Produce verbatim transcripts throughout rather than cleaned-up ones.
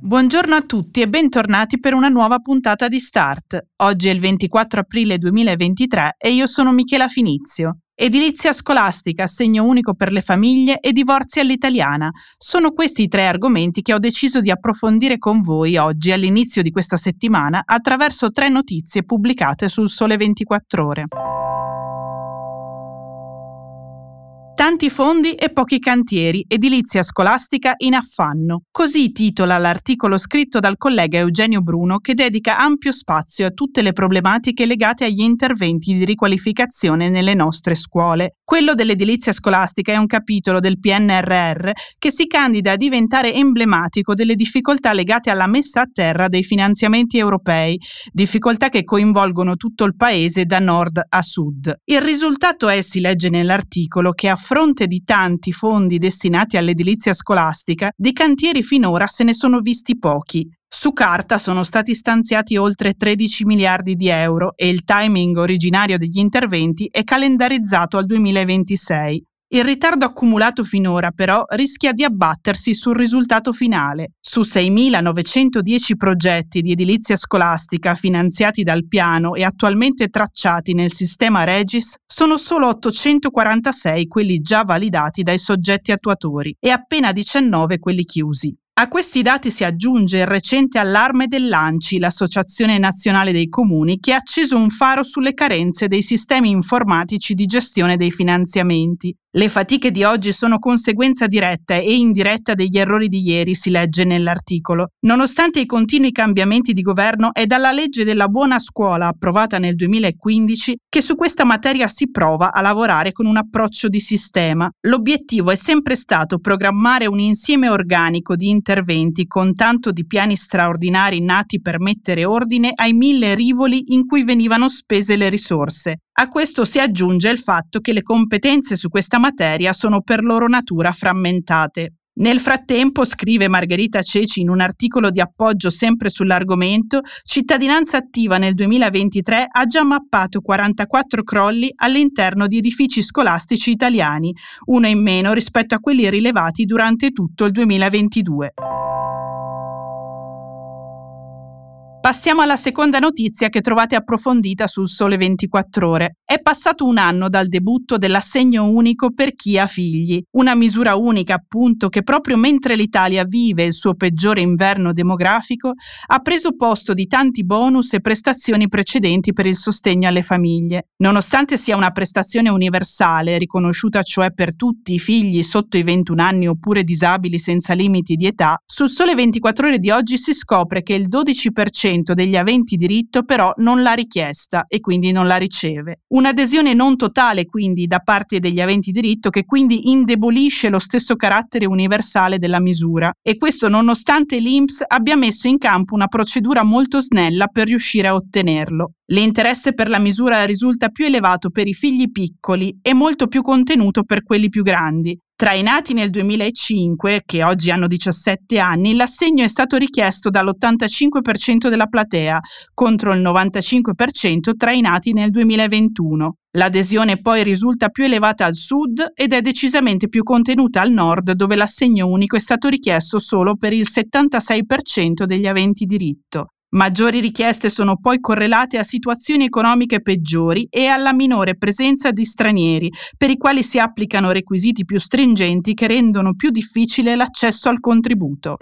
Buongiorno a tutti e bentornati per una nuova puntata di Start. Oggi è il ventiquattro aprile duemilaventitré e io sono Michela Finizio. Edilizia scolastica, assegno unico per le famiglie e divorzi all'italiana. Sono questi i tre argomenti che ho deciso di approfondire con voi oggi all'inizio di questa settimana attraverso tre notizie pubblicate sul Sole ventiquattro Ore. Tanti fondi e pochi cantieri, edilizia scolastica in affanno. Così titola l'articolo scritto dal collega Eugenio Bruno che dedica ampio spazio a tutte le problematiche legate agli interventi di riqualificazione nelle nostre scuole. Quello dell'edilizia scolastica è un capitolo del P N R R che si candida a diventare emblematico delle difficoltà legate alla messa a terra dei finanziamenti europei, difficoltà che coinvolgono tutto il paese da nord a sud. Il risultato è, si legge nell'articolo, che affronta A fronte di tanti fondi destinati all'edilizia scolastica, di cantieri finora se ne sono visti pochi. Su carta sono stati stanziati oltre tredici miliardi di euro e il timing originario degli interventi è calendarizzato al duemilaventisei. Il ritardo accumulato finora, però, rischia di abbattersi sul risultato finale. Su seimilanovecentodieci progetti di edilizia scolastica finanziati dal piano e attualmente tracciati nel sistema Regis, sono solo ottocentoquarantasei quelli già validati dai soggetti attuatori e appena diciannove quelli chiusi. A questi dati si aggiunge il recente allarme dell'Anci, l'Associazione Nazionale dei Comuni, che ha acceso un faro sulle carenze dei sistemi informatici di gestione dei finanziamenti. Le fatiche di oggi sono conseguenza diretta e indiretta degli errori di ieri, si legge nell'articolo. Nonostante i continui cambiamenti di governo, è dalla legge della buona scuola, approvata nel duemilaquindici, che su questa materia si prova a lavorare con un approccio di sistema. L'obiettivo è sempre stato programmare un insieme organico di interventi con tanto di piani straordinari nati per mettere ordine ai mille rivoli in cui venivano spese le risorse. A questo si aggiunge il fatto che le competenze su questa materia sono per loro natura frammentate. Nel frattempo, scrive Margherita Ceci in un articolo di appoggio sempre sull'argomento, Cittadinanza attiva nel duemilaventitré ha già mappato quarantaquattro crolli all'interno di edifici scolastici italiani, uno in meno rispetto a quelli rilevati durante tutto il duemilaventidue. Passiamo alla seconda notizia che trovate approfondita sul Sole ventiquattro Ore. È passato un anno dal debutto dell'assegno unico per chi ha figli, una misura unica appunto che proprio mentre l'Italia vive il suo peggiore inverno demografico ha preso posto di tanti bonus e prestazioni precedenti per il sostegno alle famiglie. Nonostante sia una prestazione universale, riconosciuta cioè per tutti i figli sotto i ventuno anni oppure disabili senza limiti di età, sul Sole ventiquattro Ore di oggi si scopre che il dodici per cento degli aventi diritto però non l'ha richiesta e quindi non la riceve. Un'adesione non totale quindi da parte degli aventi diritto che quindi indebolisce lo stesso carattere universale della misura e questo nonostante l'Inps abbia messo in campo una procedura molto snella per riuscire a ottenerlo. L'interesse per la misura risulta più elevato per i figli piccoli e molto più contenuto per quelli più grandi. Tra i nati nel duemilacinque, che oggi hanno diciassette anni, l'assegno è stato richiesto dall'ottantacinque per cento della platea, contro il novantacinque per cento tra i nati nel duemilaventuno. L'adesione poi risulta più elevata al sud ed è decisamente più contenuta al nord, dove l'assegno unico è stato richiesto solo per il settantasei per cento degli aventi diritto. Maggiori richieste sono poi correlate a situazioni economiche peggiori e alla minore presenza di stranieri, per i quali si applicano requisiti più stringenti che rendono più difficile l'accesso al contributo.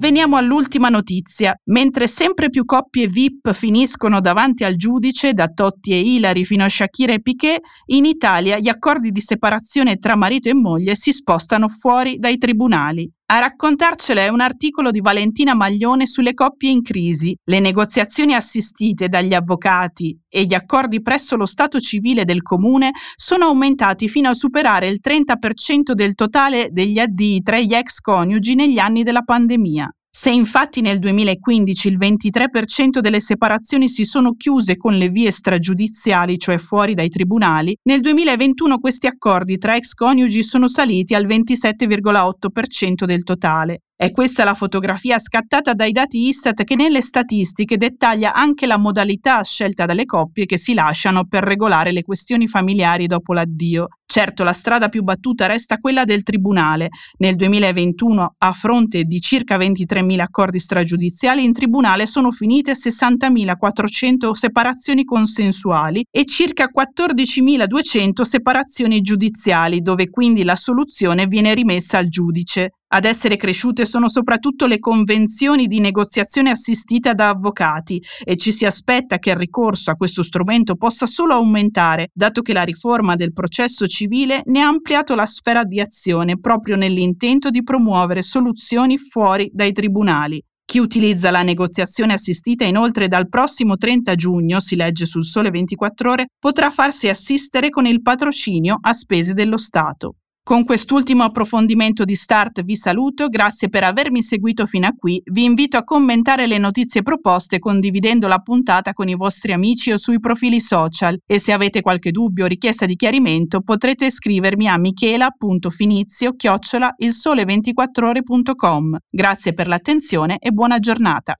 Veniamo all'ultima notizia. Mentre sempre più coppie V I P finiscono davanti al giudice, da Totti e Ilari fino a Shakira e Piqué, in Italia gli accordi di separazione tra marito e moglie si spostano fuori dai tribunali. A raccontarcela è un articolo di Valentina Maglione sulle coppie in crisi. Le negoziazioni assistite dagli avvocati e gli accordi presso lo stato civile del comune sono aumentati fino a superare il trenta per cento del totale degli addii tra gli ex coniugi negli anni della pandemia. Se infatti nel duemilaquindici il ventitré per cento delle separazioni si sono chiuse con le vie stragiudiziali, cioè fuori dai tribunali, nel duemilaventuno questi accordi tra ex coniugi sono saliti al ventisette virgola otto per cento del totale. È questa la fotografia scattata dai dati Istat, che nelle statistiche dettaglia anche la modalità scelta dalle coppie che si lasciano per regolare le questioni familiari dopo l'addio. Certo, la strada più battuta resta quella del tribunale. Nel duemilaventuno, a fronte di circa ventitremila accordi stragiudiziali, in tribunale sono finite sessantamila quattrocento separazioni consensuali e circa quattordicimiladuecento separazioni giudiziali, dove quindi la soluzione viene rimessa al giudice. Ad essere cresciute sono soprattutto le convenzioni di negoziazione assistita da avvocati, e ci si aspetta che il ricorso a questo strumento possa solo aumentare, dato che la riforma del processo civile ne ha ampliato la sfera di azione proprio nell'intento di promuovere soluzioni fuori dai tribunali. Chi utilizza la negoziazione assistita, inoltre, dal prossimo trenta giugno, si legge sul Sole ventiquattro Ore, potrà farsi assistere con il patrocinio a spese dello Stato. Con quest'ultimo approfondimento di Start vi saluto, grazie per avermi seguito fino a qui, vi invito a commentare le notizie proposte condividendo la puntata con i vostri amici o sui profili social, e se avete qualche dubbio o richiesta di chiarimento potrete iscrivermi a michela punto finizio chiocciola il sole ventiquattro ore punto com. Grazie per l'attenzione e buona giornata.